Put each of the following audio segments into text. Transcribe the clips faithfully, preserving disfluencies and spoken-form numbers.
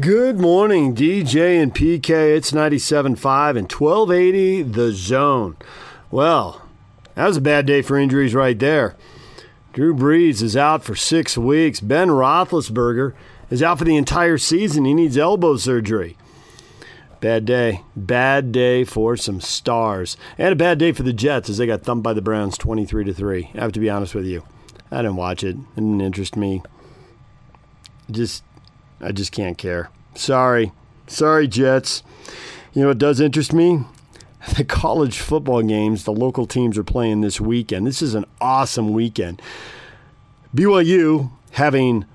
Good morning, D J and P K. It's ninety-seven point five and twelve eighty The Zone. Well, that was a bad day for injuries right there. Drew Brees is out for six weeks. Ben Roethlisberger is out for the entire season. He needs elbow surgery. Bad day. Bad day for some stars. And a bad day for the Jets as they got thumped by the Browns twenty-three to three. I have to be honest with you. I didn't watch it. It didn't interest me. Just... I just can't care. Sorry. Sorry, Jets. You know what does interest me? The college football games the local teams are playing this weekend. This is an awesome weekend. B Y U, having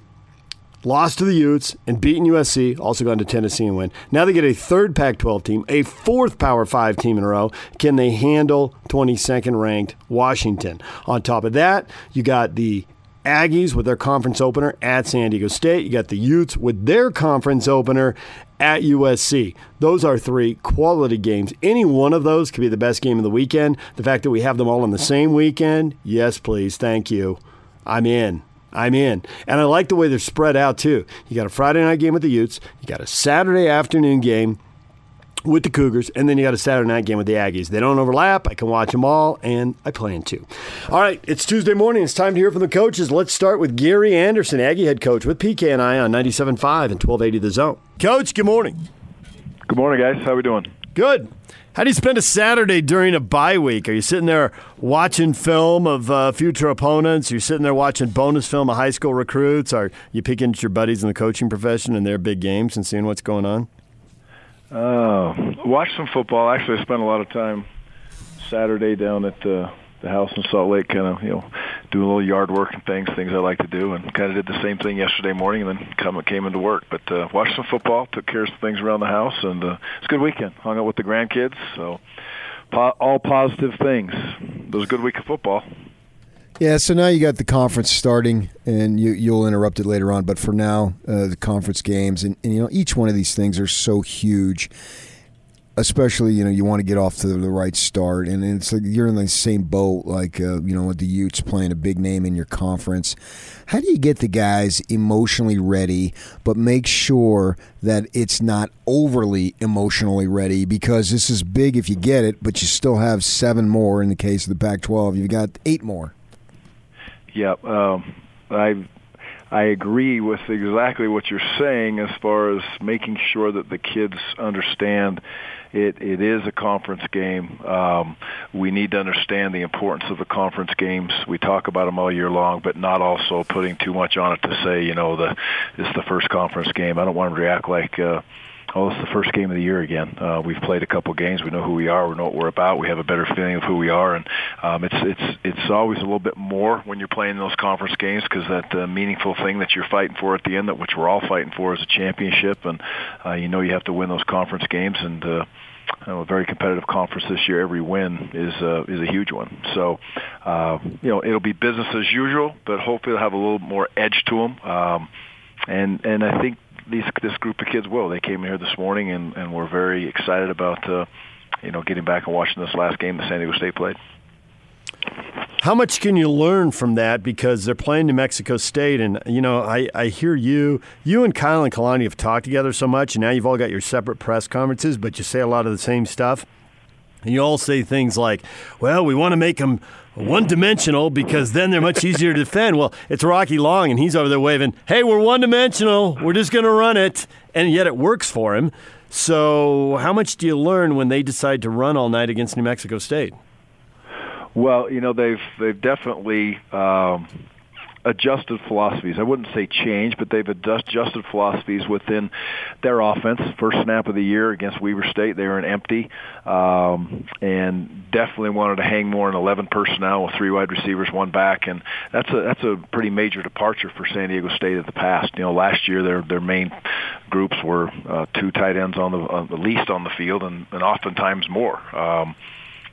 lost to the Utes and beaten U S C, also gone to Tennessee and win. Now they get a third Pac twelve team, a fourth Power five team in a row. Can they handle twenty-second ranked Washington? On top of that, you got the Aggies with their conference opener at San Diego State. You got the Utes with their conference opener at U S C. Those are three quality games. Any one of those could be the best game of the weekend. The fact that we have them all on the same weekend, yes, please, thank you. I'm in. I'm in. And I like the way they're spread out, too. You got a Friday night game with the Utes. You got a Saturday afternoon game with the Cougars, and then you got a Saturday night game with the Aggies. They don't overlap. I can watch them all, and I plan to. All right, it's Tuesday morning. It's time to hear from the coaches. Let's start with Gary Anderson, Aggie head coach, with P K and I on ninety-seven point five and twelve eighty The Zone. Coach, good morning. Good morning, guys. How we doing? Good. How do you spend a Saturday during a bye week? Are you sitting there watching film of uh, future opponents? Are you sitting there watching bonus film of high school recruits? Are you picking at your buddies in the coaching profession and their big games and seeing what's going on? Uh, watched some football. Actually, I spent a lot of time Saturday down at the, the house in Salt Lake, kind of, you know, doing a little yard work and things, things I like to do, and kind of did the same thing yesterday morning and then come, came into work. But uh, watched some football, took care of some things around the house, and uh, it's a good weekend. Hung out with the grandkids, so po- all positive things. It was a good week of football. Yeah, so now you got the conference starting, and you, you'll interrupt it later on. But for now, uh, the conference games, and, and you know, each one of these things are so huge. Especially, you know, you want to get off to the right start, and it's like you're in the same boat, like uh, you know, with the Utes playing a big name in your conference. How do you get the guys emotionally ready, but make sure that it's not overly emotionally ready, because this is big if you get it, but you still have seven more in the case of the Pac twelve. You've got eight more. Yeah, um, I I agree with exactly what you're saying as far as making sure that the kids understand it. It is a conference game. Um, we need to understand the importance of the conference games. We talk about them all year long, but not also putting too much on it to say, you know, the it's the first conference game. I don't want them to act like, uh, oh, it's the first game of the year again. Uh, we've played a couple games. We know who we are. We know what we're about. We have a better feeling of who we are, and um, it's it's it's always a little bit more when you're playing those conference games, because that uh, meaningful thing that you're fighting for at the end, that which we're all fighting for, is a championship, and uh, you know you have to win those conference games, and. Uh, A very competitive conference this year. Every win is uh, is a huge one. So, uh, you know, it'll be business as usual, but hopefully they'll have a little more edge to them. Um, and and I think these this group of kids will. They came here this morning and, and were very excited about, uh, you know, getting back and watching this last game that San Diego State played. How much can you learn from that? Because they're playing New Mexico State, and, you know, I, I hear you. You and Kyle and Kalani have talked together so much, and now you've all got your separate press conferences, but you say a lot of the same stuff. And you all say things like, well, we want to make them one-dimensional because then they're much easier to defend. Well, it's Rocky Long, and he's over there waving, hey, we're one-dimensional. We're just going to run it. And yet it works for him. So how much do you learn when they decide to run all night against New Mexico State? Well, you know, they've they've definitely um, adjusted philosophies. I wouldn't say change, but they've adjusted philosophies within their offense. First snap of the year against Weber State, they were an empty, um, and definitely wanted to hang more in eleven personnel with three wide receivers, one back, and that's a that's a pretty major departure for San Diego State of the past. You know, last year their their main groups were uh, two tight ends on the, on the least on the field, and, and oftentimes more. Um,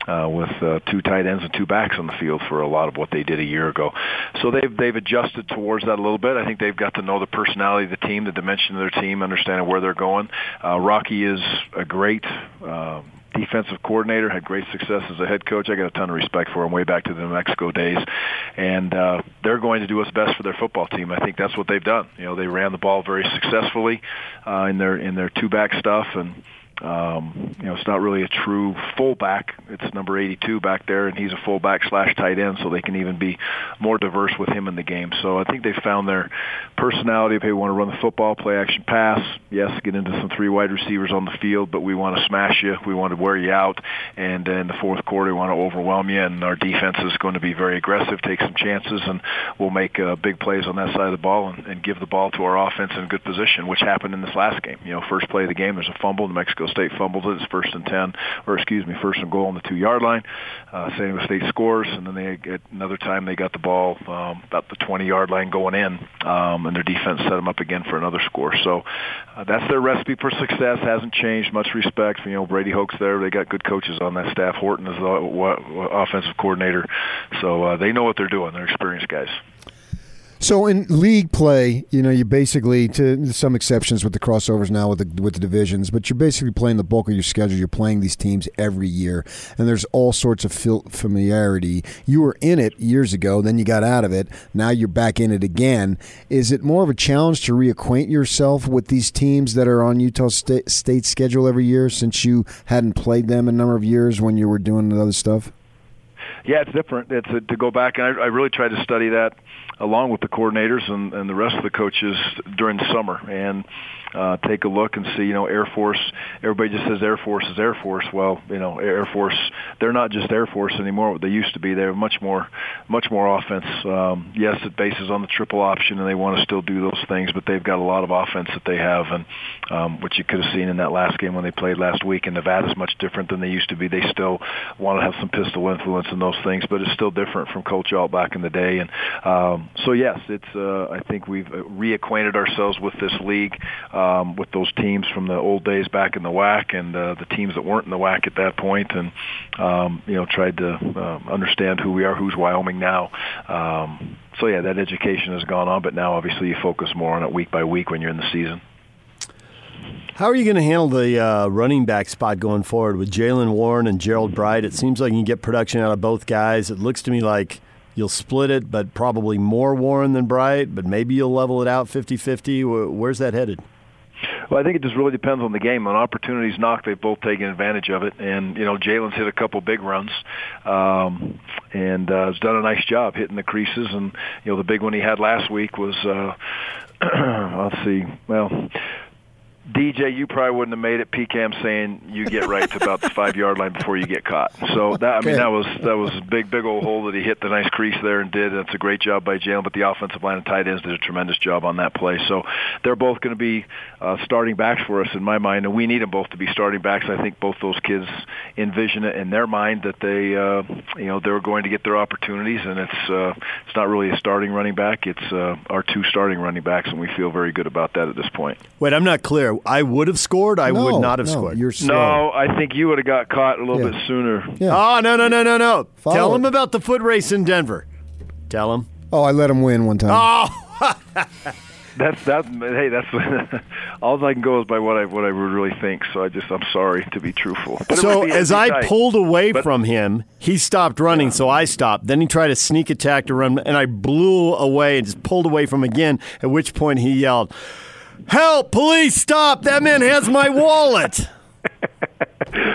Uh, with uh, two tight ends and two backs on the field for a lot of what they did a year ago. So they've they've adjusted towards that a little bit. I think they've got to know the personality of the team, the dimension of their team, understanding where they're going. Uh, Rocky is a great uh, defensive coordinator, had great success as a head coach. I got a ton of respect for him way back to the New Mexico days. And uh, they're going to do what's best for their football team. I think that's what they've done. You know, they ran the ball very successfully uh, in their in their two-back stuff, and Um, you know, it's not really a true fullback. It's number eighty-two back there, and he's a fullback slash tight end, so they can even be more diverse with him in the game. So I think they found their personality. They want to run the football, play action pass. Yes, get into some three wide receivers on the field, but we want to smash you. We want to wear you out. And in the fourth quarter, we want to overwhelm you, and our defense is going to be very aggressive, take some chances, and we'll make uh, big plays on that side of the ball and, and give the ball to our offense in a good position, which happened in this last game. You know, first play of the game, there's a fumble. New Mexico State fumbles it. It's first and ten, or excuse me, first and goal on the two-yard line. Uh, San Diego State scores, and then they at another time they got the ball um, about the twenty-yard line going in, um, and their defense set them up again for another score. So uh, that's their recipe for success. Hasn't changed. Much respect. You know, Brady Hoke's there. They got good coaches on that staff. Horton is the offensive coordinator, so uh, they know what they're doing. They're experienced guys. So in league play, you know, you basically, to some exceptions with the crossovers now with the with the divisions, but you're basically playing the bulk of your schedule. You're playing these teams every year, and there's all sorts of familiarity. You were in it years ago, then you got out of it. Now you're back in it again. Is it more of a challenge to reacquaint yourself with these teams that are on Utah State, State's schedule every year since you hadn't played them a number of years when you were doing the other stuff? Yeah, it's different. It's a, to go back, and I, I really tried to study that along with the coordinators and, and the rest of the coaches during the summer, and uh, take a look and see, you know, Air Force. Everybody just says Air Force is Air Force. Well, you know, Air Force, they're not just Air Force anymore, what they used to be. They have much more much more offense. Um, yes, it bases on the triple option, and they want to still do those things, but they've got a lot of offense that they have, and um, which you could have seen in that last game when they played last week. And Nevada's much different than they used to be. They still want to have some pistol influence in those things, but it's still different from Coach Alt back in the day. And um, so, yes, it's. Uh, I think we've reacquainted ourselves with this league, um, with those teams from the old days back in the W A C, and uh, the teams that weren't in the W A C at that point, and um, you know, tried to uh, understand who we are, who's Wyoming now. Um, so, yeah, that education has gone on, but now obviously you focus more on it week by week when you're in the season. How are you going to handle the uh, running back spot going forward with Jalen Warren and Gerald Bright? It seems like you can get production out of both guys. It looks to me like you'll split it, but probably more Warren than Bright, but maybe you'll level it out fifty-fifty. Where's that headed? Well, I think it just really depends on the game. On opportunities knocked, they've both taken advantage of it. And, you know, Jalen's hit a couple big runs um, and uh, has done a nice job hitting the creases. And, you know, the big one he had last week was, uh, let's see, well, D J, you probably wouldn't have made it. P-Cam saying you get right to about the five-yard line before you get caught. So, that I mean, that was that was a big, big old hole that he hit the nice crease there and did. That's a great job by Jalen, but the offensive line and tight ends did a tremendous job on that play. So they're both going to be uh, starting backs for us in my mind, and we need them both to be starting backs. I think both those kids envision it in their mind that they, uh, you know, they're going to get their opportunities, and it's uh, it's not really a starting running back. It's uh, our two starting running backs, and we feel very good about that at this point. Wait, I'm not clear. I would have scored. I no, would not have no, scored. You're no, I think you would have got caught a little yeah. bit sooner. Yeah. Oh, no, no, no, no, no. Follow Tell him it. about the foot race in Denver. Tell him. Oh, I let him win one time. Oh. That's that. Hey, that's all I can go is by what I what I would really think. So I just I'm sorry to be truthful. But so be as I tight. pulled away but, from him, he stopped running. Yeah. So I stopped. Then he tried a sneak attack to run, and I blew away and just pulled away from him again. At which point he yelled, "Help! Police! Stop! That man has my wallet!"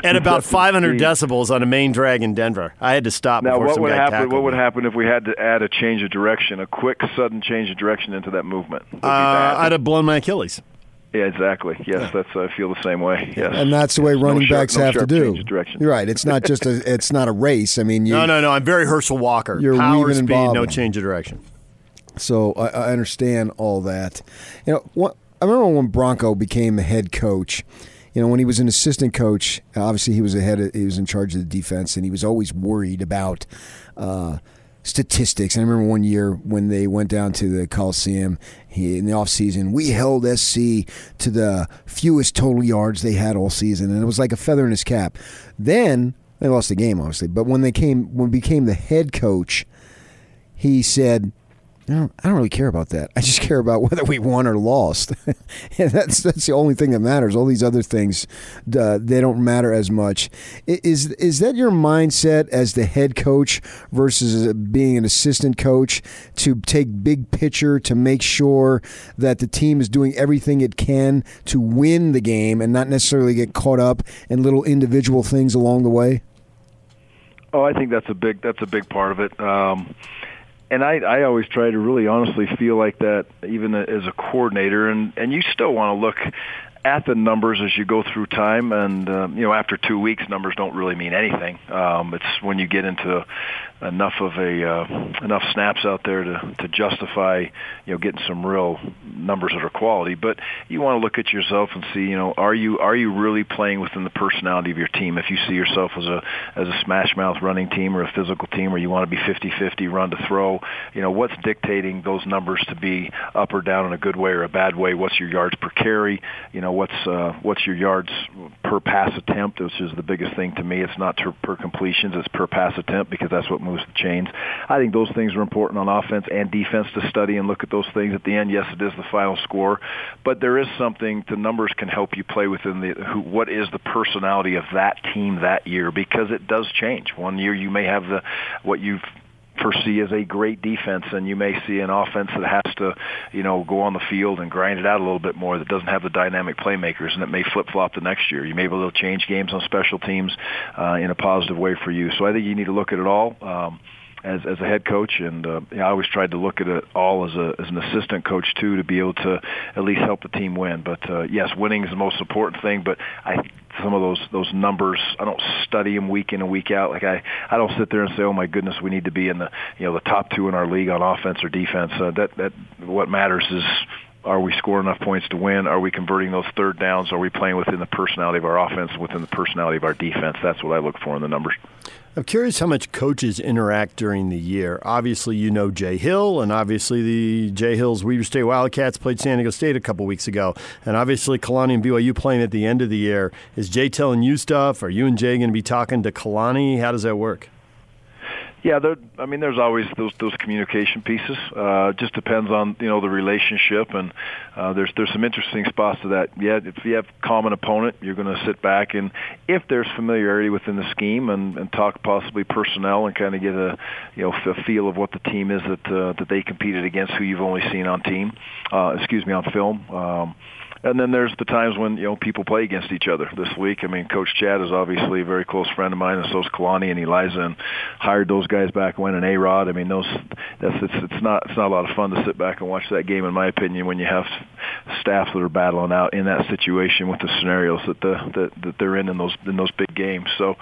At about five hundred decibels on a main drag in Denver. I had to stop now, before what some would guy happen, tackled What me. would happen if we had to add a change of direction, a quick, sudden change of direction into that movement? Uh, I'd have blown my Achilles. Yeah, exactly. Yes, that's. I uh, feel the same way. Yes, and that's the way There's running no backs sharp, have no to do. Direction. You're right. It's not just a. It's not a race. I mean, you, no, no, no. I'm very Herschel Walker. You're Power, speed, no change of direction. So I, I understand all that. You know what. I remember when Bronco became the head coach. You know, when he was an assistant coach, obviously he was the head of, he was in charge of the defense, and he was always worried about uh, statistics. And I remember one year when they went down to the Coliseum he, in the offseason, we held S C to the fewest total yards they had all season, and it was like a feather in his cap. Then they lost the game, obviously, but when they came, when became the head coach, he said, I don't, I don't really care about that. I just care about whether we won or lost. And that's that's the only thing that matters. All these other things, uh, they don't matter as much. Is is that your mindset as the head coach versus being an assistant coach, to take big picture, to make sure that the team is doing everything it can to win the game and not necessarily get caught up in little individual things along the way? Oh, I think that's a big that's a big part of it. Um, And I, I always try to really honestly feel like that, even as a coordinator. And, and you still want to look at the numbers as you go through time. And, um, you know, after two weeks, numbers don't really mean anything. Um, it's when you get into enough of a uh, enough snaps out there to, to justify, you know, getting some real numbers that are quality. But you want to look at yourself and see, you know, are you are you really playing within the personality of your team? If you see yourself as a as a smash mouth running team or a physical team, or you want to be fifty-fifty run to throw, you know, what's dictating those numbers to be up or down in a good way or a bad way? What's your yards per carry? You know, what's uh, what's your yards per pass attempt, which is the biggest thing to me. It's not ter- per completions, it's per pass attempt, because that's what moves the chains. I think those things are important on offense and defense to study and look at those things. At the end, yes, it is the final score, but there is something. The numbers can help you play within the who, what is the personality of that team that year, because it does change. One year you may have the what you've foresee as a great defense, and you may see an offense that has to, you know, go on the field and grind it out a little bit more, that doesn't have the dynamic playmakers, and it may flip-flop the next year. You may be able to change games on special teams uh, in a positive way for you. So I think you need to look at it all um, as, as a head coach, and uh, I always tried to look at it all as, a, as an assistant coach, too, to be able to at least help the team win. But, uh, yes, winning is the most important thing, but I some of those those numbers, I don't study them week in and week out. Like I, I don't sit there and say, oh my goodness, we need to be in the you know the top two in our league on offense or defense. Uh, that that what matters is, are we scoring enough points to win? Are we converting those third downs? Are we playing within the personality of our offense, within the personality of our defense? That's what I look for in the numbers. I'm curious how much coaches interact during the year. Obviously, you know Jay Hill, and obviously the Jay Hill's Weber State Wildcats played San Diego State a couple weeks ago. And obviously, Kalani and B Y U playing at the end of the year. Is Jay telling you stuff? Are you and Jay going to be talking to Kalani? How does that work? Yeah, there, I mean, there's always those those communication pieces. Uh, just depends on you know the relationship, and uh, there's there's some interesting spots to that. Yeah, if you have common opponent, you're going to sit back, and if there's familiarity within the scheme, and, and talk possibly personnel, and kind of get a you know a feel of what the team is that uh, that they competed against, who you've only seen on team, uh, excuse me, on film. Um, And then there's the times when, you know, people play against each other. This week, I mean, Coach Chad is obviously a very close friend of mine, and so is Kalani and Eliza, and hired those guys back when, and A-Rod. I mean, those that's it's, it's not it's not a lot of fun to sit back and watch that game, in my opinion, when you have staff that are battling out in that situation with the scenarios that the that, that they're in in those in those big games. So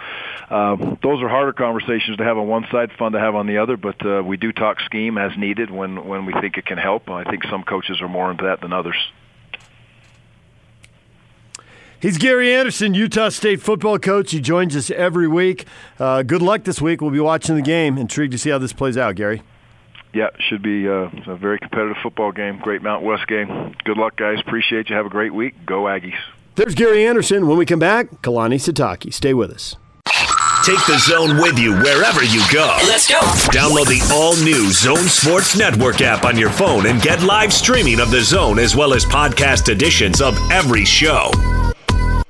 um, those are harder conversations to have on one side, fun to have on the other. But uh, we do talk scheme as needed when when we think it can help. I think some coaches are more into that than others. He's Gary Anderson, Utah State football coach. He joins us every week. Uh, good luck this week. We'll be watching the game. Intrigued to see how this plays out, Gary. Yeah, should be a, a very competitive football game. Great Mountain West game. Good luck, guys. Appreciate you. Have a great week. Go Aggies. There's Gary Anderson. When we come back, Kalani Sitake. Stay with us. Take the Zone with you wherever you go. Let's go. Download the all-new Zone Sports Network app on your phone and get live streaming of the Zone, as well as podcast editions of every show.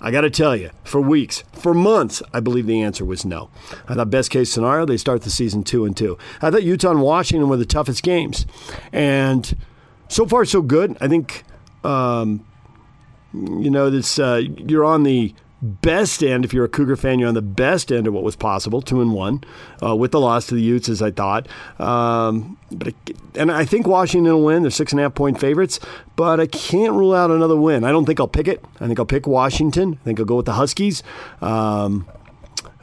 I got to tell you, for weeks, for months, I believe the answer was no. I thought best case scenario, they start the season two and two. I thought Utah and Washington were the toughest games. And so far, so good. I think, um, you know, this uh, you're on the best end. If you're a Cougar fan, you're on the best end of what was possible, two and one, uh, with the loss to the Utes, as I thought. Um, but it, and I think Washington will win. They're six and a half point favorites, but I can't rule out another win. I don't think I'll pick it. I think I'll pick Washington. I think I'll go with the Huskies. Um,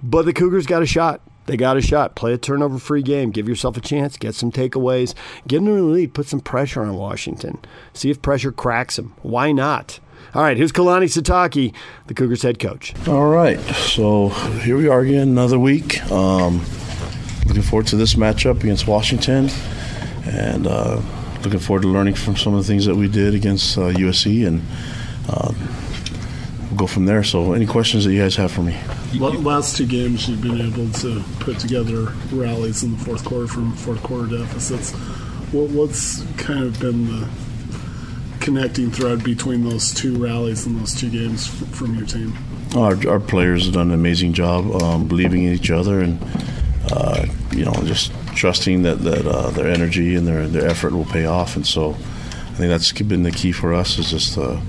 but the Cougars got a shot. They got a shot. Play a turnover-free game. Give yourself a chance. Get some takeaways. Get them in the lead. Put some pressure on Washington. See if pressure cracks them. Why not? All right, here's Kalani Sitake, the Cougars head coach. All right, so here we are again, another week. Um, looking forward to this matchup against Washington. And uh, looking forward to learning from some of the things that we did against uh, U S C. And uh, we'll go from there. So any questions that you guys have for me? Last two games you've been able to put together rallies in the fourth quarter from fourth quarter deficits. What, what's kind of been the connecting thread between those two rallies and those two games f- from your team? Our, our players have done an amazing job um, believing in each other and uh, you know, just trusting that, that uh, their energy and their, their effort will pay off. And so I think that's been the key for us is just uh,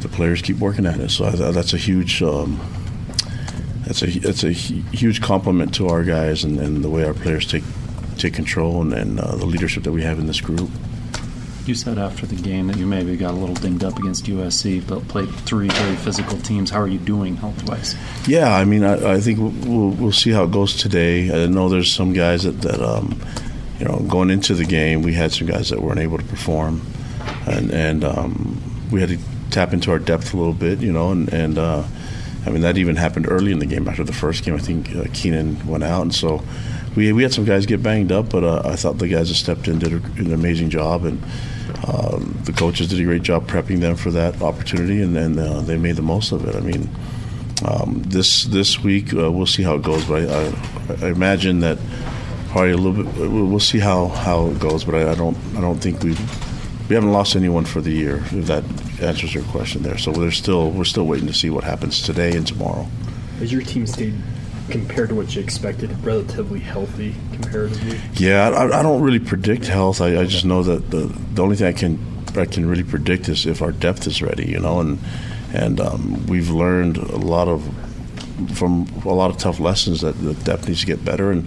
the players keep working at it. So I, that's a huge um, that's a that's a huge compliment to our guys and, and the way our players take take control and, and uh, the leadership that we have in this group. You said after the game that you maybe got a little dinged up against U S C, but played three very physical teams. How are you doing health-wise? Yeah, I mean, I, I think we'll, we'll see how it goes today. I know there's some guys that, that um, you know, going into the game, we had some guys that weren't able to perform, and, and um, we had to tap into our depth a little bit, you know, and, and uh, I mean, that even happened early in the game. After the first game, I think uh, Keenan went out, and so we we had some guys get banged up, but uh, I thought the guys that stepped in did a, an amazing job, and Um, the coaches did a great job prepping them for that opportunity, and then uh, they made the most of it. I mean, um, this this week uh, we'll see how it goes, but I, I, I imagine that probably a little bit. We'll see how, how it goes, but I, I don't I don't think we we haven't lost anyone for the year. If that answers your question there, so we're still we're still waiting to see what happens today and tomorrow. Has your team stayed, compared to what you expected, relatively healthy comparatively? Yeah, I, I don't really predict health. I, I just know that the the only thing I can I can really predict is if our depth is ready, you know, and and um, we've learned a lot of from a lot of tough lessons that the depth needs to get better. And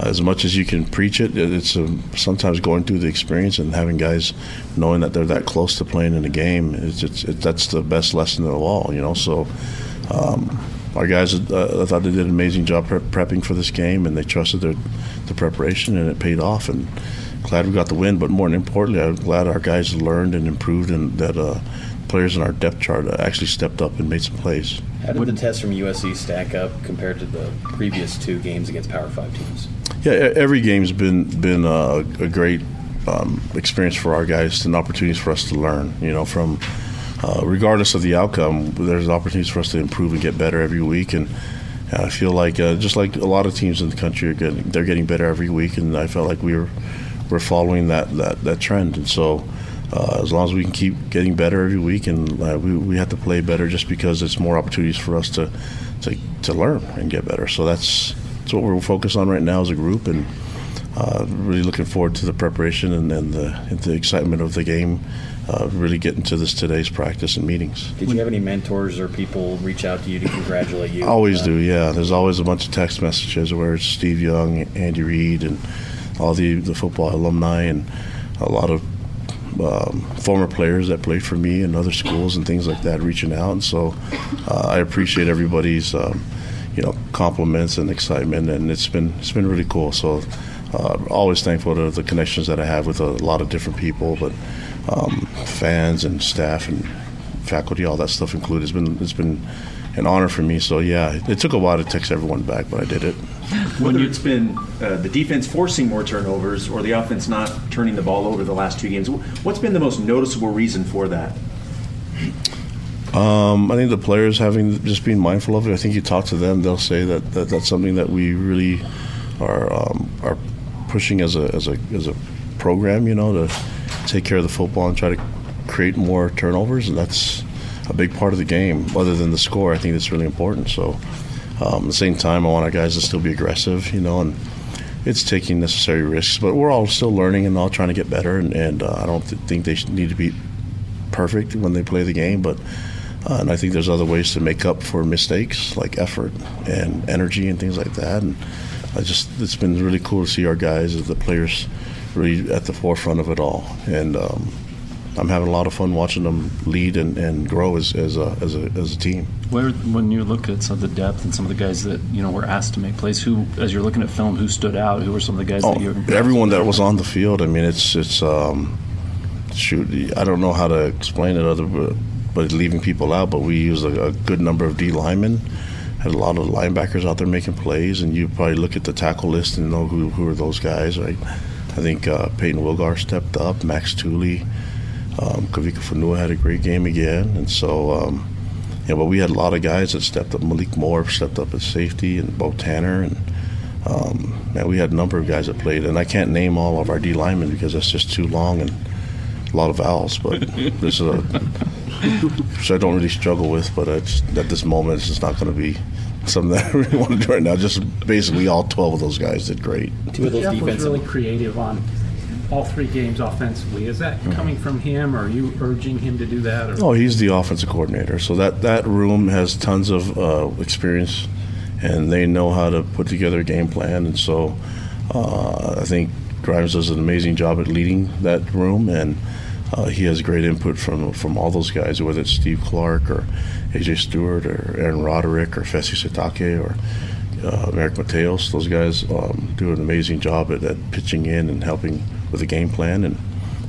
as much as you can preach it, it's a, sometimes going through the experience and having guys knowing that they're that close to playing in a game. It's, it's it, that's the best lesson of all, you know. So. Um, Our guys, uh, I thought they did an amazing job pre- prepping for this game, and they trusted their the preparation, and it paid off. And glad we got the win, but more importantly, I'm glad our guys learned and improved, and that uh, players in our depth chart actually stepped up and made some plays. How did the test from U S C stack up compared to the previous two games against Power Five teams? Yeah, every game's been been a, a great um, experience for our guys and opportunities for us to learn. You know, from. Uh, regardless of the outcome, there's opportunities for us to improve and get better every week, and uh, I feel like uh, just like a lot of teams in the country, are getting, they're getting better every week, and I felt like we were we're following that, that, that trend. And so, uh, as long as we can keep getting better every week, and uh, we we have to play better, just because it's more opportunities for us to to, to learn and get better. So that's that's what we're focused on right now as a group, and uh, really looking forward to the preparation and, and the and the excitement of the game. Uh, really getting to this today's practice and meetings. Did you have any mentors or people reach out to you to congratulate you? Always uh, do, yeah. There's always a bunch of text messages where it's Steve Young, Andy Reid, and all the, the football alumni, and a lot of um, former players that played for me and other schools and things like that reaching out. And so uh, I appreciate everybody's um, you know compliments and excitement, and it's been it's been really cool. So uh, always thankful to the connections that I have with a lot of different people, but. Um, fans and staff and faculty, all that stuff included. It's been it's been an honor for me. So yeah, it took a while to text everyone back, but I did it. Whether it's been uh, the defense forcing more turnovers or the offense not turning the ball over the last two games, what's been the most noticeable reason for that? Um, I think the players having just being mindful of it. I think you talk to them, they'll say that, that that's something that we really are um, are pushing as a as a as a program. You know to. Take care of the football and try to create more turnovers, and that's a big part of the game. Other than the score, I think that's really important. So um, at the same time, I want our guys to still be aggressive, you know, and it's taking necessary risks. But we're all still learning and all trying to get better, and, and uh, I don't th- think they should need to be perfect when they play the game. But uh, and I think there's other ways to make up for mistakes, like effort and energy and things like that. And I just it's been really cool to see our guys, the players, really at the forefront of it all, and um, I'm having a lot of fun watching them lead and, and grow as as a, as a as a team. Where, when you look at some of the depth and some of the guys that you know were asked to make plays, who, as you're looking at film, who stood out? Who were some of the guys oh, that you? Everyone that was on the field. I mean, it's it's um, shoot. I don't know how to explain it other, but, but leaving people out. But we used a, a good number of D linemen. Had a lot of linebackers out there making plays, and you probably look at the tackle list and know who who are those guys, right? I think uh, Peyton Wilgar stepped up. Max Tooley. Um, Kavika Fanua had a great game again, and so um, yeah. But we had a lot of guys that stepped up. Malik Moore stepped up at safety, and Bo Tanner, and um, man, we had a number of guys that played. And I can't name all of our D linemen because that's just too long and a lot of vowels. But this is a which I don't really struggle with. But it's, at this moment, it's just not going to be something that I really want to do right now. Just basically, all twelve of those guys did great. Two of those defensive. Jeff was really creative on all three games offensively. Is that coming from him, or are you urging him to do that? Or? Oh, he's the offensive coordinator. So that, that room has tons of uh, experience, and they know how to put together a game plan. And so uh, I think Grimes does an amazing job at leading that room, and uh, he has great input from from all those guys, whether it's Steve Clark or A J. Stewart or Aaron Roderick or Fessy Sitake or uh, Merrick Mateos. Those guys um, do an amazing job at, at pitching in and helping with a game plan, and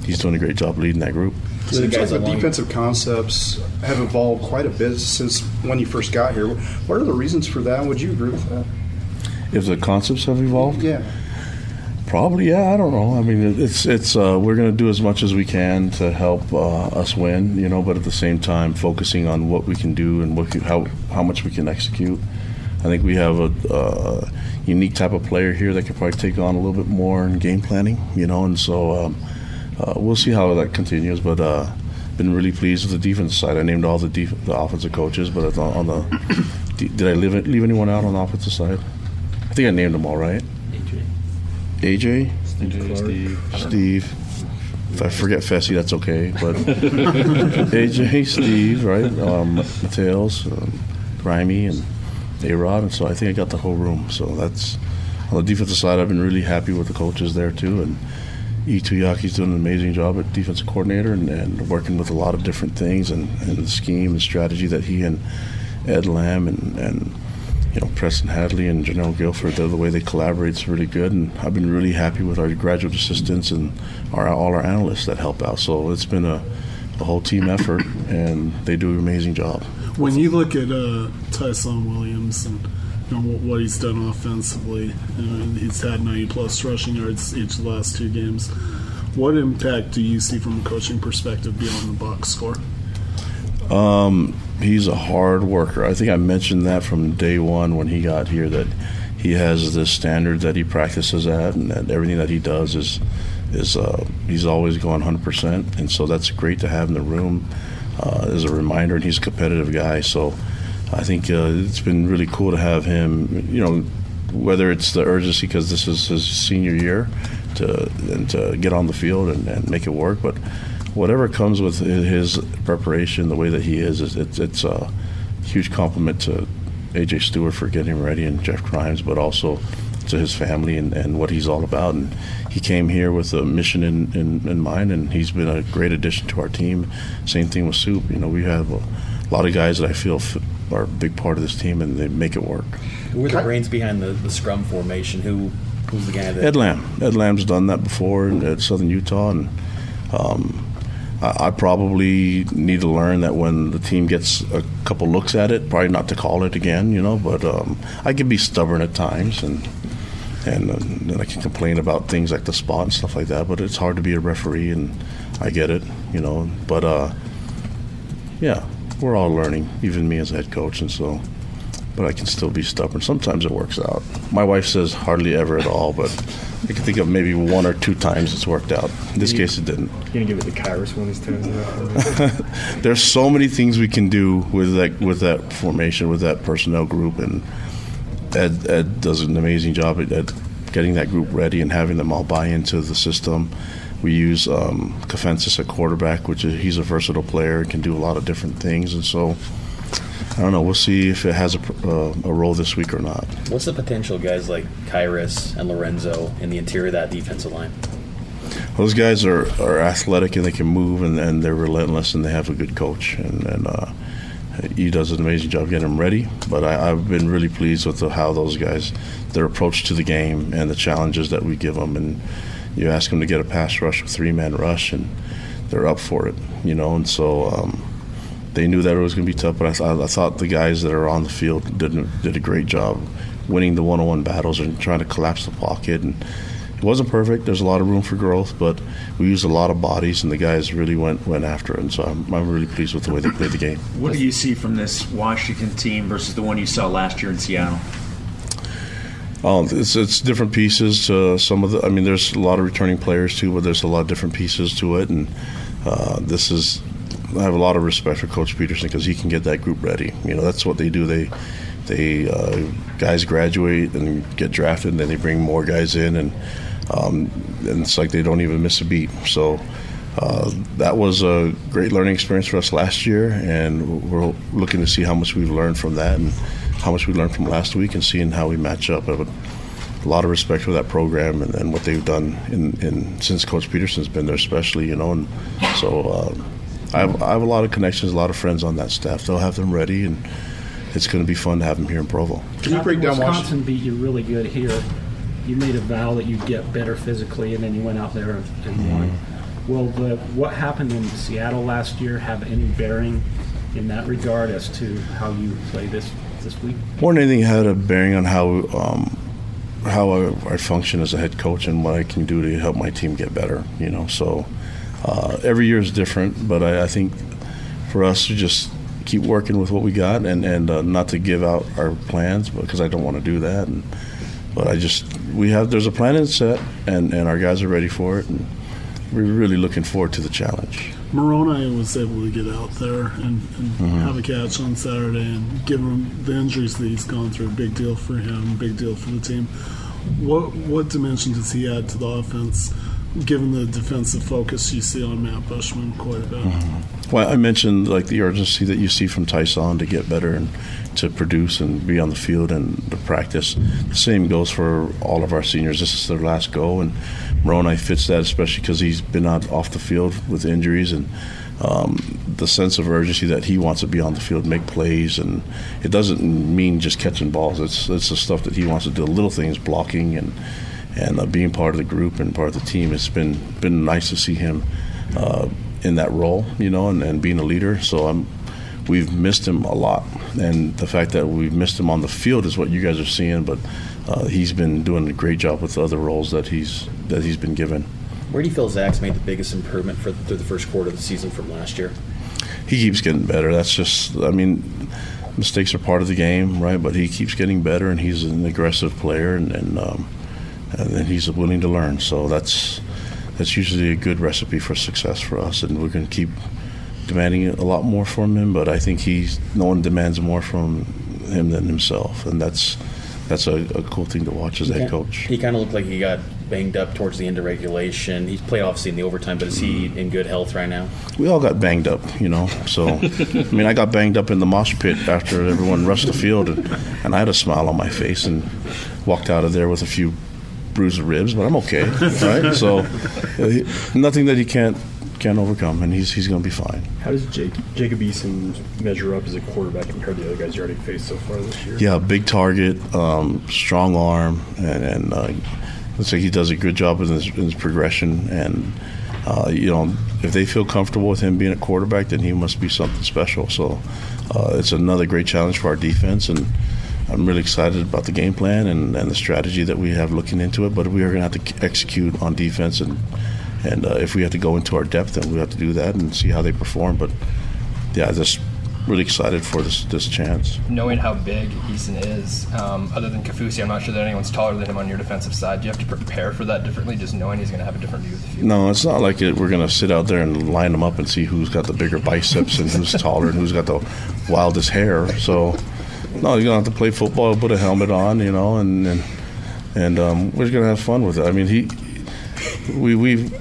he's doing a great job leading that group. It seems like the defensive concepts have evolved quite a bit since when you first got here. What are the reasons for that? Would you agree with that? If the concepts have evolved? Yeah. Probably, yeah. I don't know. I mean, it's it's uh, we're going to do as much as we can to help uh, us win, you know, but at the same time focusing on what we can do and what can, how how much we can execute. I think we have a uh, unique type of player here that could probably take on a little bit more in game planning, you know, and so um, uh, we'll see how that continues. But uh, been really pleased with the defense side. I named all the def- the offensive coaches, but on the did I leave leave anyone out on the offensive side? I think I named them all right. A J, A J, Steve, Clark, Steve. Steve. If I forget Fessy, that's okay. But A J, Steve, right? Um, Mateos, um, Grimey, and A-Rod, and so I think I got the whole room. So that's on the defensive side. I've been really happy with the coaches there too, and E. Tuyaki's doing an amazing job at defensive coordinator and, and working with a lot of different things and, and the scheme and strategy that he and Ed Lamb and, and you know Preston Hadley and Janelle Guilford, the way they collaborate is really good, and I've been really happy with our graduate assistants and our all our analysts that help out. So it's been a, a whole team effort, and they do an amazing job. When you look at uh, Tyson Williams and you know, what he's done offensively, you know, he's had ninety-plus rushing yards each of the last two games. What impact do you see from a coaching perspective beyond the box score? Um, he's a hard worker. I think I mentioned that from day one when he got here, that he has this standard that he practices at, and that everything that he does is, is uh, he's always going one hundred percent, and so that's great to have in the room. Uh, as a reminder, and he's a competitive guy, so I think uh, it's been really cool to have him, you know, whether it's the urgency because this is his senior year to and to get on the field and, and make it work, but whatever comes with his preparation, the way that he is, it's, it's a huge compliment to A J. Stewart for getting him ready and Jeff Grimes, but also to his family and, and what he's all about. And he came here with a mission in, in, in mind, and he's been a great addition to our team. Same thing with Soup. You know, we have a lot of guys that I feel are a big part of this team, and they make it work. Who are the brains behind the, the scrum formation? Who Who's the guy that... Ed Lamb. Ed Lamb's done that before at Southern Utah, and um, I, I probably need to learn that when the team gets a couple looks at it, probably not to call it again, you know, but um, I can be stubborn at times, and And, um, and I can complain about things like the spot and stuff like that, but it's hard to be a referee, and I get it, you know. But, uh, yeah, we're all learning, even me as a head coach, and so – but I can still be stubborn. Sometimes it works out. My wife says hardly ever at all, but I can think of maybe one or two times it's worked out. In this you, case, it didn't. You're going to give it the Kairos one these times? There's so many things we can do with that, with that formation, with that personnel group, and – Ed, Ed does an amazing job at, at getting that group ready and having them all buy into the system. We use um, Kefensis at quarterback, which is he's a versatile player and can do a lot of different things. And so, I don't know, we'll see if it has a, uh, a role this week or not. What's the potential guys like Kairos and Lorenzo in the interior of that defensive line? those guys are, are athletic and they can move and, and they're relentless and they have a good coach. And, and uh, he does an amazing job getting them ready. But I, I've been really pleased with the, how those guys, their approach to the game and the challenges that we give them. And you ask them to get a pass rush, a three-man rush, and they're up for it, you know. And so um, they knew that it was going to be tough. But I, th- I thought the guys that are on the field did, did a great job winning the one-on-one battles and trying to collapse the pocket. And it wasn't perfect. There's a lot of room for growth, but we used a lot of bodies, and the guys really went went after it. And so I'm, I'm really pleased with the way they played the game. What do you see from this Washington team versus the one you saw last year in Seattle? Oh, it's, it's different pieces to some of the – I mean, there's a lot of returning players, too, but there's a lot of different pieces to it. And uh, this is – I have a lot of respect for Coach Peterson because he can get that group ready. You know, that's what they do. They – They uh, guys graduate and get drafted, and then they bring more guys in, and um, and it's like they don't even miss a beat. So uh, that was a great learning experience for us last year, and we're looking to see how much we've learned from that and how much we learned from last week and seeing how we match up. I have a lot of respect for that program and, and what they've done in, in since Coach Peterson's been there especially, you know. And so uh, I, have, I have a lot of connections, a lot of friends on that staff. They'll have them ready, and it's going to be fun to have them here in Provo. Can you break down Wisconsin? Wisconsin beat you really good here. You made a vow that you'd get better physically, and then you went out there and mm-hmm. won. Will the, what happened in Seattle last year have any bearing in that regard as to how you play this, this week? More than anything, it had a bearing on how um, how I, I function as a head coach and what I can do to help my team get better. You know, so uh, every year is different, but I, I think for us to just keep working with what we got and, and uh, not to give out our plans because I don't want to do that. And, but I just – we have – there's a plan in set, and, and our guys are ready for it. And we're really looking forward to the challenge. Moroni was able to get out there and, and mm-hmm. have a catch on Saturday, and given the injuries that he's gone through, big deal for him, big deal for the team. What, what dimension does he add to the offense, given the defensive focus you see on Matt Bushman quite a bit? Mm-hmm. Well, I mentioned like the urgency that you see from Tyson to get better and to produce and be on the field and to practice. The same goes for all of our seniors. This is their last go, and Moroni fits that, especially because he's been out off the field with injuries, and um, the sense of urgency that he wants to be on the field, make plays, and it doesn't mean just catching balls. It's, it's the stuff that he wants to do, little things, blocking and And uh, being part of the group and part of the team. It's been been nice to see him uh, in that role, you know, and, and being a leader. So I'm, we've missed him a lot. And the fact that we've missed him on the field is what you guys are seeing, but uh, he's been doing a great job with the other roles that he's that he's been given. Where do you feel Zach's made the biggest improvement for through the first quarter of the season from last year? He keeps getting better. That's just, I mean, mistakes are part of the game, right? But he keeps getting better, and he's an aggressive player, and, and um and then he's willing to learn. So that's that's usually a good recipe for success for us, and we're going to keep demanding a lot more from him, but I think he's no one demands more from him than himself, and that's that's a, a cool thing to watch as a head coach. He kind of looked like he got banged up towards the end of regulation. He's played obviously in the overtime, but is he in good health right now? We all got banged up, you know. So, I mean, I got banged up in the mosh pit after everyone rushed the field, and, and I had a smile on my face and walked out of there with a few bruised ribs, but I'm okay, right? So he, nothing that he can't can't overcome, and he's he's going to be fine. How does Jake, Jacob Eason measure up as a quarterback compared to the other guys you already faced so far this year? Yeah, big target, um, strong arm, and, and uh, let's say he does a good job in his, in his progression. And uh, you know, if they feel comfortable with him being a quarterback, then he must be something special. So uh, it's another great challenge for our defense, and I'm really excited about the game plan and, and the strategy that we have looking into it, but we are going to have to execute on defense, and and uh, if we have to go into our depth, then we have to do that and see how they perform. But yeah, just really excited for this this chance. Knowing how big Eason is, um, other than Kafusi, I'm not sure that anyone's taller than him on your defensive side. Do you have to prepare for that differently, just knowing he's going to have a different view of the field? No, it's not like it, we're going to sit out there and line them up and see who's got the bigger biceps and who's taller and who's got the wildest hair. So. No, you're going to have to play football, put a helmet on, you know, and and, and um, we're going to have fun with it. I mean, he, we, we've,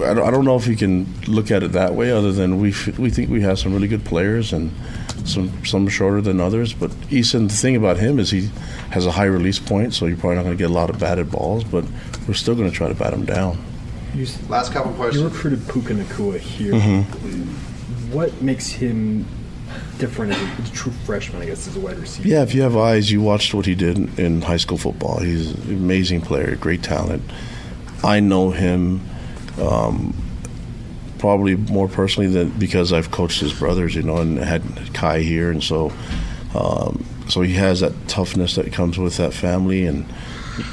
I don't know if you can look at it that way other than we we think we have some really good players and some some shorter than others. But Eason, the thing about him is he has a high release point, so you're probably not going to get a lot of batted balls, but we're still going to try to bat him down. You, Last couple questions. You recruited Puka Nacua here. Mm-hmm. What makes him different as a true freshman, I guess, as a wide receiver? Yeah, if you have eyes, you watched what he did in high school football. He's an amazing player, great talent. I know him um, probably more personally than because I've coached his brothers, you know, and had Kai here, and so um, so he has that toughness that comes with that family, and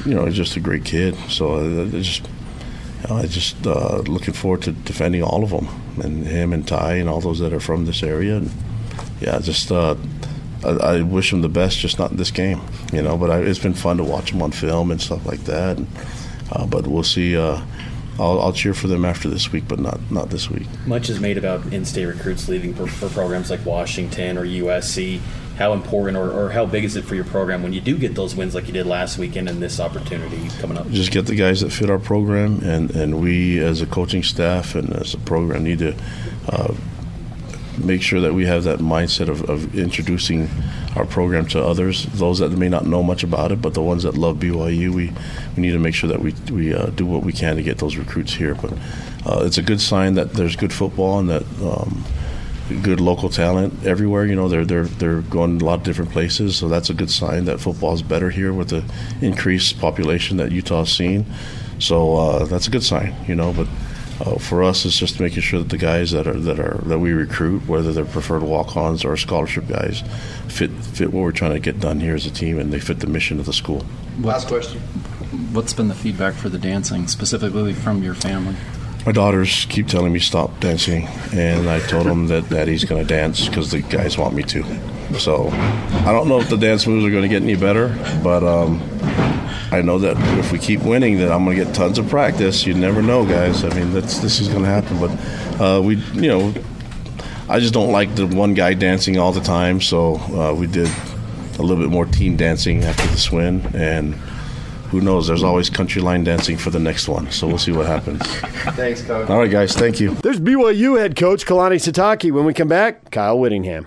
you know, he's just a great kid. So I just, you know, I just uh, looking forward to defending all of them, and him and Ty and all those that are from this area. And yeah, just uh, I, I wish him the best, just not in this game, you know. But I, it's been fun to watch him on film and stuff like that. And, Uh, but we'll see. Uh, I'll, I'll cheer for them after this week, but not, not this week. Much is made about in-state recruits leaving for, for programs like Washington or U S C. How important or, or how big is it for your program when you do get those wins like you did last weekend and this opportunity coming up? Just get the guys that fit our program, and, and we as a coaching staff and as a program need to uh, make sure that we have that mindset of, of introducing our program to others, those that may not know much about it, but the ones that love B Y U, we, we need to make sure that we, we uh, do what we can to get those recruits here. But uh, it's a good sign that there's good football and that um, good local talent everywhere. You know, they're, they're, they're going a lot of different places, so that's a good sign that football is better here with the increased population that Utah's seen. So uh, that's a good sign, you know, but Uh, for us, it's just making sure that the guys that are that are that we recruit, whether they're preferred walk-ons or scholarship guys, fit fit what we're trying to get done here as a team, and they fit the mission of the school. Last question: what's been the feedback for the dancing, specifically from your family? My daughters keep telling me stop dancing, and I told them that Daddy's going to dance because the guys want me to. So I don't know if the dance moves are going to get any better, but um, I know that if we keep winning, that I'm going to get tons of practice. You never know, guys. I mean, that's this is going to happen. But uh, we, you know, I just don't like the one guy dancing all the time. So uh, we did a little bit more team dancing after this win, and who knows? There's always country line dancing for the next one, so we'll see what happens. Thanks, Coach. All right, guys. Thank you. There's B Y U head coach Kalani Sitake. When we come back, Kyle Whittingham.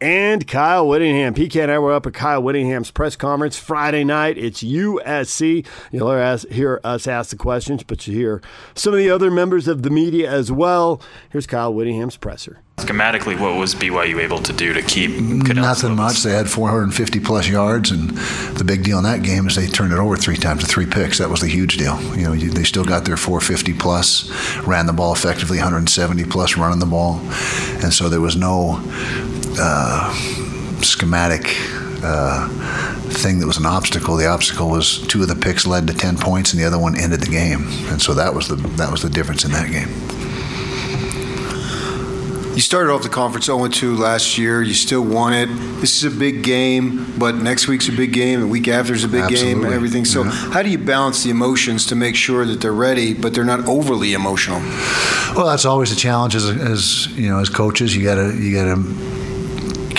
and Kyle Whittingham. P K and I were up at Kyle Whittingham's press conference Friday night. It's U S C. You'll hear us ask the questions, but you hear some of the other members of the media as well. Here's Kyle Whittingham's presser. Schematically, what was B Y U able to do to keep Cadelle's Nothing levels? Much. They had four hundred fifty-plus yards, and the big deal in that game is they turned it over three times with three picks. That was the huge deal. You know, they still got their four hundred fifty-plus, ran the ball effectively, one hundred seventy-plus running the ball, and so there was no uh, schematic uh, thing that was an obstacle. The obstacle was two of the picks led to ten points, and the other one ended the game, and so that was the that was the difference in that game. You started off the conference oh and two last year. You still won it. This is a big game, but next week's a big game, and week after is a big Absolutely. game and everything. So yeah. How do you balance the emotions to make sure that they're ready, but they're not overly emotional? Well, that's always the challenge as, as you know, as coaches. You gotta, you gotta.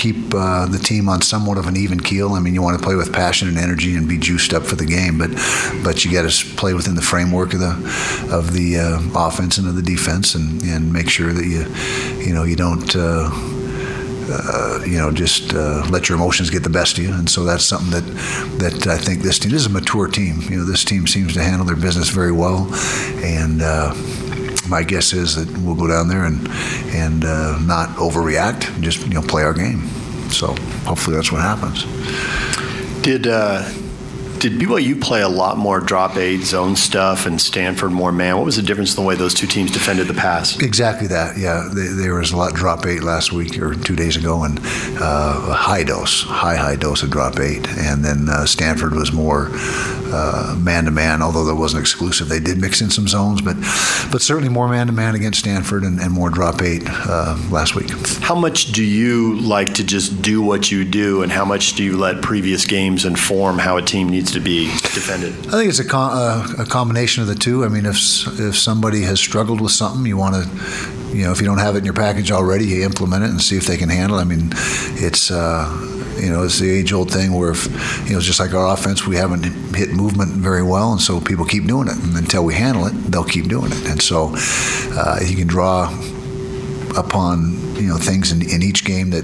keep uh, the team on somewhat of an even keel. I mean, you want to play with passion and energy and be juiced up for the game, but but you got to play within the framework of the of the uh, offense and of the defense, and, and make sure that you you know you don't uh, uh, you know just uh, let your emotions get the best of you. And so that's something that that I think this team this is a mature team. You know, this team seems to handle their business very well, and. Uh, My guess is that we'll go down there and and uh, not overreact, and just you know play our game. So hopefully that's what happens. Did uh, did B Y U play a lot more drop eight zone stuff and Stanford more man? What was the difference in the way those two teams defended the pass? Exactly that. Yeah, there was a lot of drop eight last week or two days ago, and uh, a high dose, high high dose of drop eight, and then uh, Stanford was more. uh, man-to-man, although that wasn't exclusive. They did mix in some zones, but but certainly more man-to-man against Stanford and, and more drop eight uh, last week. How much do you like to just do what you do, and how much do you let previous games inform how a team needs to be defended? I think it's a, com- uh, a combination of the two. I mean, if if somebody has struggled with something, you want to, you know, if you don't have it in your package already, you implement it and see if they can handle it. I mean, it's, uh, you know, it's the age-old thing where, if, you know, just like our offense, we haven't hit movement very well, and so people keep doing it. And until we handle it, they'll keep doing it. And so uh, you can draw upon, you know, things in, in each game that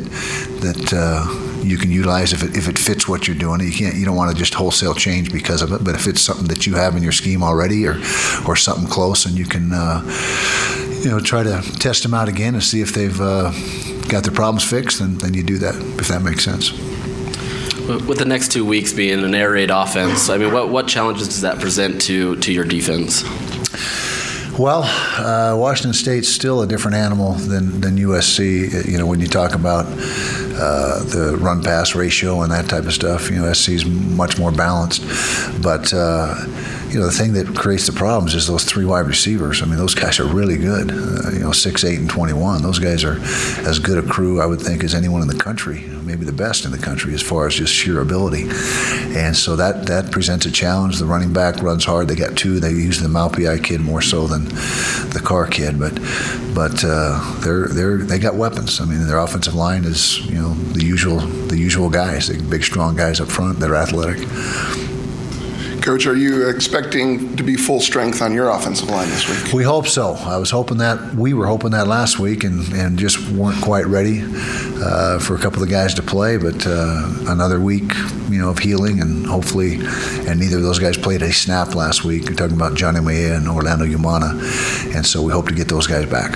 that uh, you can utilize if it if it fits what you're doing. You can't, you don't want to just wholesale change because of it. But if it's something that you have in your scheme already, or or something close, and you can. Uh, You know, try to test them out again and see if they've uh, got their problems fixed, and then you do that, if that makes sense. With the next two weeks being an air raid offense, I mean, what what challenges does that present to to your defense? Well, uh, Washington State's still a different animal than, than U S C. You know, when you talk about uh, the run-pass ratio and that type of stuff, you know, U S C's much more balanced. But, uh, you know, the thing that creates the problems is those three wide receivers. I mean, those guys are really good. Uh, you know, six, eight, and twenty-one. Those guys are as good a crew, I would think, as anyone in the country, maybe the best in the country as far as just sheer ability. And so that, that presents a challenge. The running back runs hard. They got two. They use the Malpi kid more so than the Carr kid, but but uh, they're they're they got weapons. I mean, their offensive line is, you know, the usual the usual guys, the big strong guys up front. They're athletic. Coach, are you expecting to be full strength on your offensive line this week? We hope so. I was hoping that we were hoping that last week, and, and just weren't quite ready uh, for a couple of guys to play. But uh, another week, you know, of healing, and hopefully, and neither of those guys played a snap last week. We're talking about Johnny Mejia and Orlando Umana, and so we hope to get those guys back.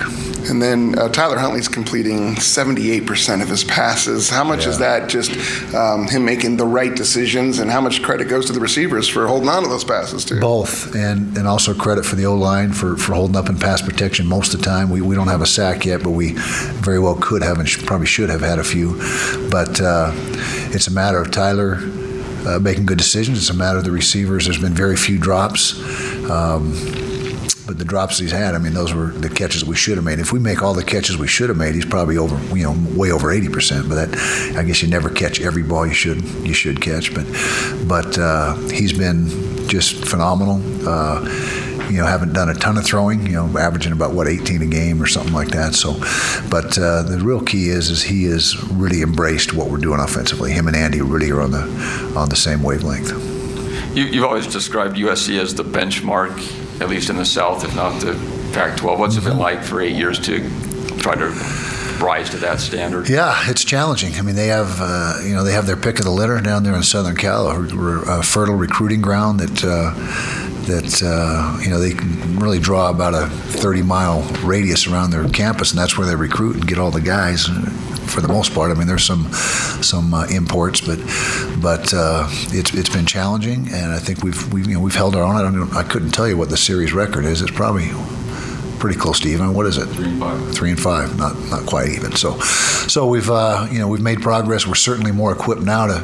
And then uh, Tyler Huntley's completing seventy-eight percent of his passes. How much yeah. is that just um, him making the right decisions, and how much credit goes to the receivers for holding on to those passes too? Both, and and also credit for the O-line for, for holding up in pass protection most of the time. We we don't have a sack yet, but we very well could have, and sh- probably should have had a few. But uh, it's a matter of Tyler uh, making good decisions. It's a matter of the receivers. There's been very few drops. Um, But the drops he's had, I mean, those were the catches that we should have made. If we make all the catches we should have made, he's probably over, you know, way over eighty percent. But that, I guess, you never catch every ball you should you should catch. But but uh, he's been just phenomenal. Uh, you know, haven't done a ton of throwing. You know, averaging about what, eighteen a game or something like that. So, but uh, the real key is is he has really embraced what we're doing offensively. Him and Andy really are on the on the same wavelength. You, you've always described U S C as the benchmark, at least in the South, if not the Pac twelve. What's it been like for eight years to try to rise to that standard? Yeah, it's challenging. I mean, they have, uh, you know, they have their pick of the litter down there in Southern Cal, a, a fertile recruiting ground that. Uh, that uh, you know, they can really draw about a thirty-mile radius around their campus, and that's where they recruit and get all the guys. For the most part, I mean, there's some some uh, imports, but but uh, it's it's been challenging, and I think we've we've you know, we've held our own. I don't I couldn't tell you what the series record is. It's probably pretty close to even. What is it? Three and five. Three and five. Not not quite even. So so we've uh, you know we've made progress. We're certainly more equipped now to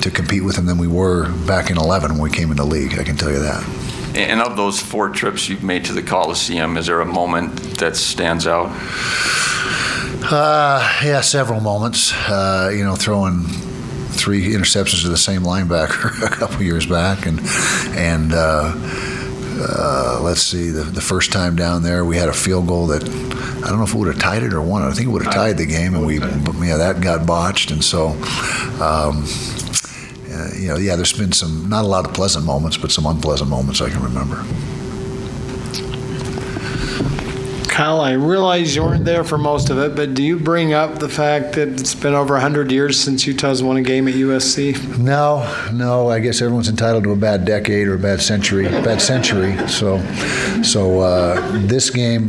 to compete with them than we were back in eleven when we came in the league. I can tell you that. And of those four trips you've made to the Coliseum, is there a moment that stands out? Uh, yeah, several moments. Uh, you know, throwing three interceptions to the same linebacker a couple years back, and and uh, uh, let's see, the, the first time down there, we had a field goal that I don't know if it would have tied it or won it. I think it would have tied the game, and we yeah that got botched, and so. Um, Uh, you know, yeah, there's been some, not a lot of pleasant moments, but some unpleasant moments I can remember. Kyle, I realize you weren't there for most of it, but do you bring up the fact that it's been over one hundred years since Utah's won a game at U S C? No, no. I guess everyone's entitled to a bad decade or a bad century. Bad century. So, so uh, this game,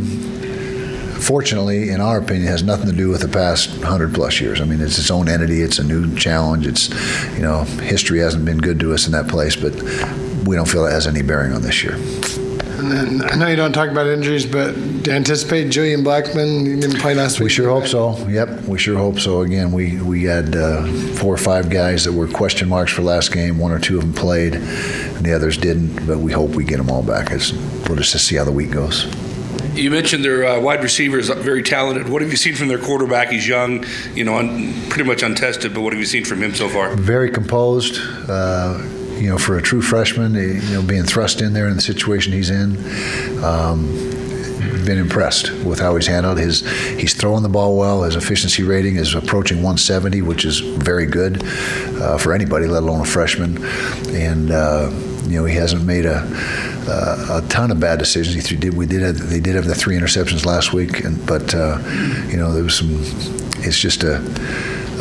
fortunately, in our opinion, has nothing to do with the past one hundred plus years. I mean, it's its own entity. It's a new challenge. It's, you know, history hasn't been good to us in that place, but we don't feel it has any bearing on this year. And then I know you don't talk about injuries, but do you anticipate Julian Blackman? You didn't play last week. We sure hope so. Yep, we sure hope so. Again, we we had uh, four or five guys that were question marks for last game. One or two of them played, and the others didn't. But we hope we get them all back. It's, we'll just see how the week goes. You mentioned their uh, wide receivers, very talented. What have you seen from their quarterback? He's young, you know, un- pretty much untested, but what have you seen from him so far? Very composed. Uh, you know, for a true freshman, you know, being thrust in there in the situation he's in, um, been impressed with how he's handled. His, he's throwing the ball well. His efficiency rating is approaching one seventy, which is very good uh, for anybody, let alone a freshman. And, uh, you know, he hasn't made a Uh, a ton of bad decisions. He th- did, we did have, they did have the three interceptions last week, and, but uh, you know there was some. It's just a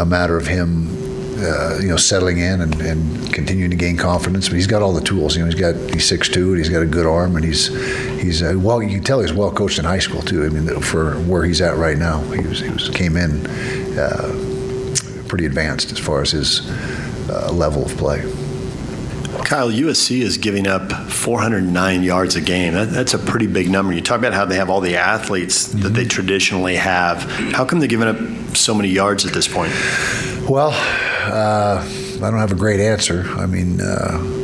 a matter of him, uh, you know, settling in and, and continuing to gain confidence. But he's got all the tools. You know, he's got he's six two, and he's got a good arm, and he's he's uh, well. You can tell he's well coached in high school too. I mean, for where he's at right now, he was, he was came in uh, pretty advanced as far as his uh, level of play. Kyle, U S C is giving up four hundred nine yards a game. That, that's a pretty big number. You talk about how they have all the athletes that mm-hmm. they traditionally have. How come they're giving up so many yards at this point? Well, uh, I don't have a great answer. I mean, uh,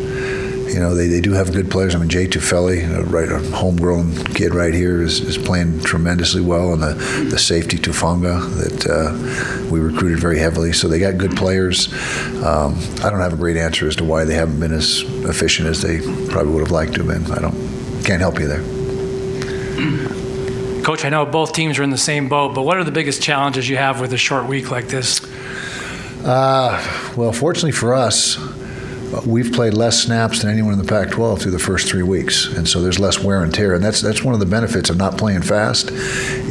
you know, they, they do have good players. I mean, Jay Tufeli, a, right, a homegrown kid right here, is, is playing tremendously well. And the, the safety, Tufanga, that uh, we recruited very heavily. So they got good players. Um, I don't have a great answer as to why they haven't been as efficient as they probably would have liked to have been. I don't, can't help you there. Coach, I know both teams are in the same boat, but what are the biggest challenges you have with a short week like this? Uh, well, fortunately for us, we've played less snaps than anyone in the Pac twelve through the first three weeks, and so there's less wear and tear, and that's that's one of the benefits of not playing fast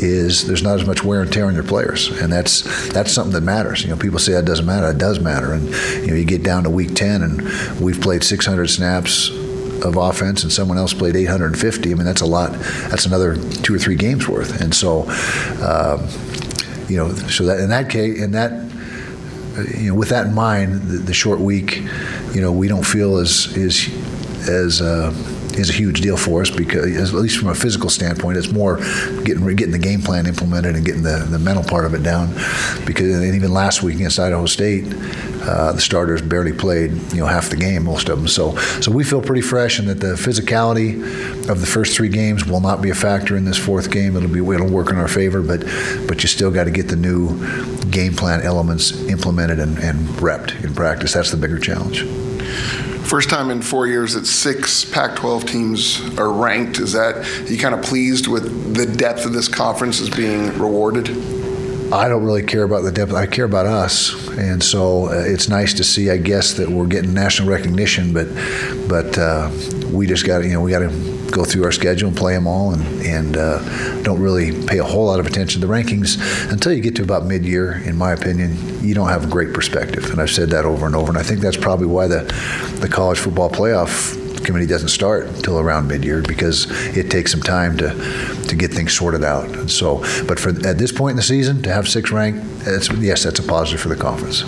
is there's not as much wear and tear on your players, and that's that's something that matters. You know, people say that doesn't matter. It does matter, and you know, you get down to week ten, and we've played six hundred snaps of offense, and someone else played eight hundred fifty. I mean, that's a lot. That's another two or three games worth, and so uh, you know, so that in that case, in that. You know, with that in mind, the, the short week, you know, we don't feel as is as uh, is a huge deal for us because, at least from a physical standpoint, it's more getting getting the game plan implemented and getting the, the mental part of it down. Because and even last week against Idaho State, uh, the starters barely played, you know, half the game, most of them. So so we feel pretty fresh, and that the physicality of the first three games will not be a factor in this fourth game. It'll be it'll work in our favor, but but you still got to get the new game plan elements implemented and, and repped in practice. That's the bigger challenge. First time in four years that six Pac twelve teams are ranked. Is that, are you kind of pleased with the depth of this conference as being rewarded? I don't really care about the depth. I care about us, and so uh, it's nice to see, I guess, that we're getting national recognition. But but uh, we just got to, you know, we got to go through our schedule and play them all, and and uh, don't really pay a whole lot of attention to the rankings until you get to about mid-year. In my opinion, you don't have a great perspective, and I've said that over and over. And I think that's probably why the the college football playoff committee doesn't start until around mid-year, because it takes some time to to get things sorted out. And so, but for at this point in the season, to have six ranked, it's, yes, that's a positive for the conference.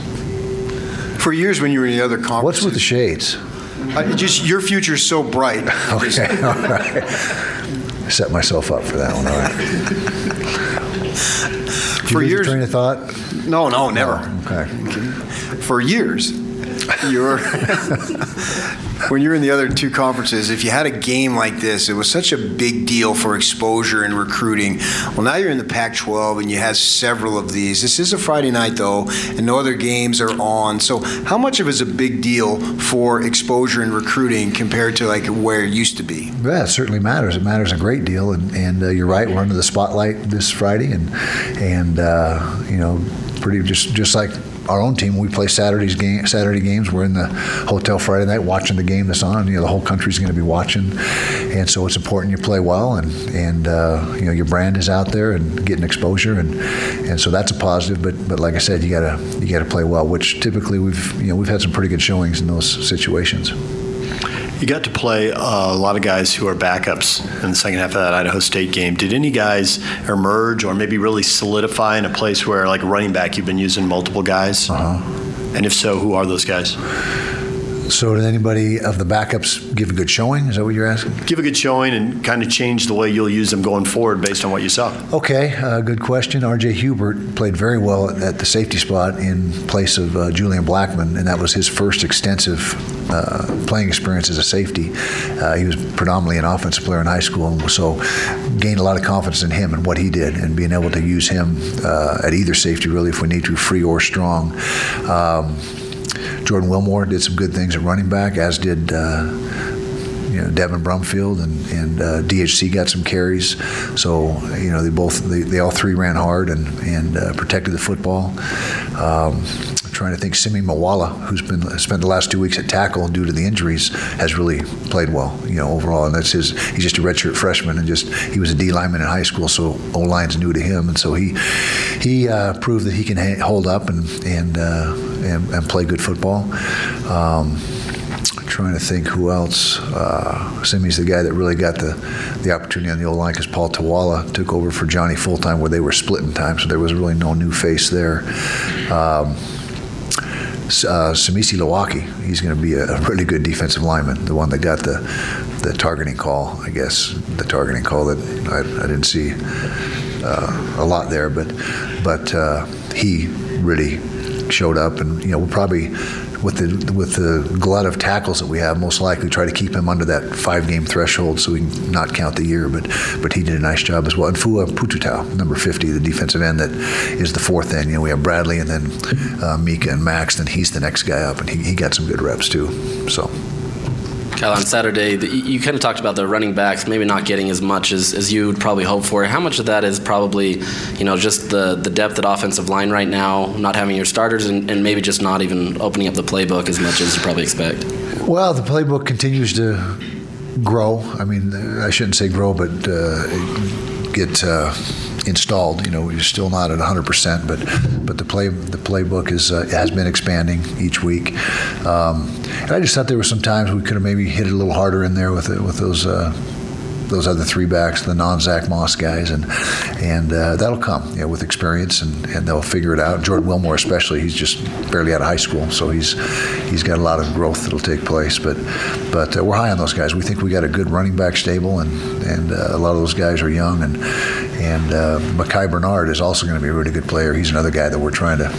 For years when you were in the other conferences, what's with the shades? Uh, just your future's so bright. Okay, all right. I set myself up for that one. All right. For years, train of thought? No, no, never. Oh, okay. For years, you were. When you're in the other two conferences, if you had a game like this, it was such a big deal for exposure and recruiting. Well, now you're in the Pac twelve, and you have several of these. This is a Friday night, though, and no other games are on. So how much of it is a big deal for exposure and recruiting compared to, like, where it used to be? Yeah, it certainly matters. It matters a great deal, and, and uh, you're right. We're under the spotlight this Friday, and, and uh, you know, pretty just, just like – our own team, we play Saturday's game, Saturday games. We're in the hotel Friday night watching the game that's on. You know, the whole country's going to be watching, and so it's important you play well, and and uh, you know, your brand is out there and getting exposure, and and so that's a positive. But but like I said, you gotta you gotta play well, which typically we've you know we've had some pretty good showings in those situations. You got to play a lot of guys who are backups in the second half of that Idaho State game. Did any guys emerge or maybe really solidify in a place where, like running back, you've been using multiple guys? Uh-huh. And if so, who are those guys? So did anybody of the backups give a good showing? Is that what you're asking? Give a good showing and kind of change the way you'll use them going forward based on what you saw. Okay, uh, good question. R J. Hubert played very well at the safety spot in place of uh, Julian Blackman, and that was his first extensive uh, playing experience as a safety. Uh, he was predominantly an offensive player in high school, so gained a lot of confidence in him and what he did and being able to use him uh, at either safety really if we need to, free or strong. Um, Jordan Wilmore did some good things at running back, as did uh, you know, Devin Brumfield, and, and uh, D H C got some carries. So you know they both they, they all three ran hard and and uh, protected the football. Um, I'm trying to think, Simi Mawala, who's been spent the last two weeks at tackle due to the injuries, has really played well. You know overall, and that's his. He's just a redshirt freshman, and just he was a D lineman in high school, so O line's new to him, and so he he uh, proved that he can ha- hold up and and. Uh, And, and play good football. Um, trying to think who else. Uh, Simi's the guy that really got the, the opportunity on the O-line because Paul Tawala took over for Johnny full-time where they were splitting time, so there was really no new face there. Um, Uh, Samisi Lawaki, he's going to be a really good defensive lineman, the one that got the the targeting call, I guess, the targeting call that I, I didn't see uh, a lot there, but but uh, he really showed up, and you know we'll probably with the with the glut of tackles that we have, most likely try to keep him under that five game threshold so we can not count the year, but but he did a nice job as well. And Fua Pututau, number fifty, the defensive end that is the fourth end. You know we have Bradley and then uh, Mika and Max, then he's the next guy up, and he, he got some good reps too. So Kyle, on Saturday, the, you kind of talked about the running backs maybe not getting as much as, as you would probably hope for. How much of that is probably, you know, just the, the depth at offensive line right now, not having your starters, and, and maybe just not even opening up the playbook as much as you probably expect? Well, the playbook continues to grow. I mean, I shouldn't say grow, but uh, get uh, installed. You know, you're still not at one hundred percent, but but the play the playbook is uh, has been expanding each week. Um, And I just thought there were some times we could have maybe hit it a little harder in there with with those uh, those other three backs, the non-Zach Moss guys, and and uh, that'll come, you know, with experience, and, and they'll figure it out. Jordan Wilmore especially, he's just barely out of high school, so he's he's got a lot of growth that'll take place. But but uh, we're high on those guys. We think we got a good running back stable, and and uh, a lot of those guys are young, and and uh, Makai Bernard is also going to be a really good player. He's another guy that we're trying to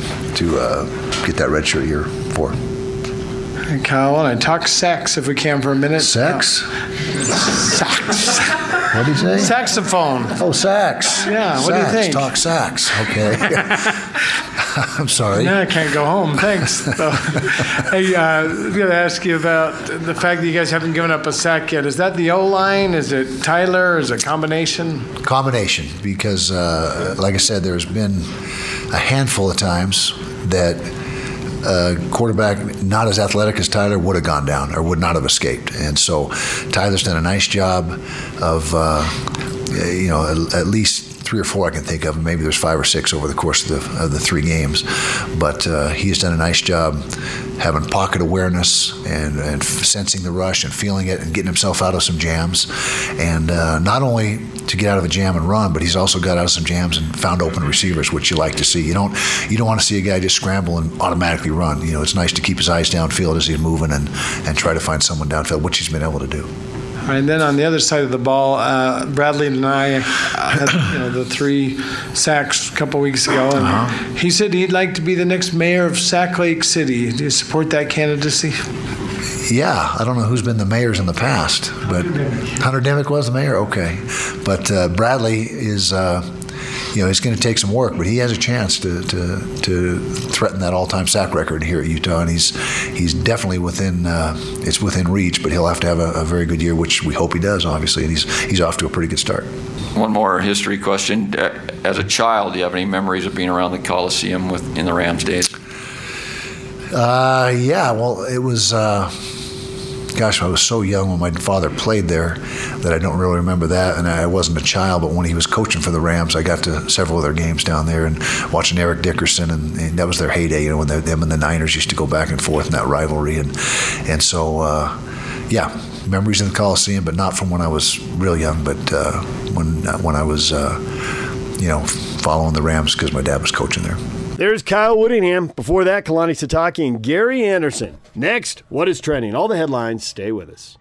to uh, get that redshirt year for. Kyle, I want to talk sex if we can for a minute. Sex? Sax. What did he say? Saxophone. Oh, sax. Yeah, sax. What do you think? Talk sax. Okay. I'm sorry. No, I can't go home. Thanks. So, hey, uh, I'm going to ask you about the fact that you guys haven't given up a sack yet. Is that the O-line? Is it Tyler? Is it a combination? Combination, because uh, like I said, there's been a handful of times that Uh, quarterback not as athletic as Tyler would have gone down or would not have escaped, and so Tyler's done a nice job of uh, you know at, at least three or four I can think of, maybe there's five or six over the course of the, of the three games, but uh, he's done a nice job having pocket awareness and, and sensing the rush and feeling it and getting himself out of some jams, and uh, not only to get out of a jam and run, but he's also got out of some jams and found open receivers, which you like to see. You don't you don't want to see a guy just scramble and automatically run. You know, it's nice to keep his eyes downfield as he's moving and, and try to find someone downfield, which he's been able to do. All right, and then on the other side of the ball, uh, Bradley and I had you know, the three sacks a couple weeks ago, and uh-huh. he said he'd like to be the next mayor of Sac Lake City. Do you support that candidacy? Yeah, I don't know who's been the mayors in the past, but Hunter Demick was the mayor. Okay, but uh, Bradley is, uh, you know, it's going to take some work, but he has a chance to to, to threaten that all-time sack record here at Utah, and he's he's definitely within uh, it's within reach. But he'll have to have a, a very good year, which we hope he does, obviously, and he's he's off to a pretty good start. One more history question: as a child, do you have any memories of being around the Coliseum with in the Rams days? Uh, yeah, well, it was, uh, gosh, I was so young when my father played there that I don't really remember that, and I wasn't a child, but when he was coaching for the Rams, I got to several of their games down there and watching Eric Dickerson, and, and that was their heyday, you know, when they, them and the Niners used to go back and forth in that rivalry, and, and so, uh, yeah, memories in the Coliseum, but not from when I was real young, but uh, when, when I was, uh, you know, following the Rams because my dad was coaching there. There's Kyle Whittingham. Before that, Kalani Sitake and Gary Anderson. Next, what is trending? All the headlines. Stay with us.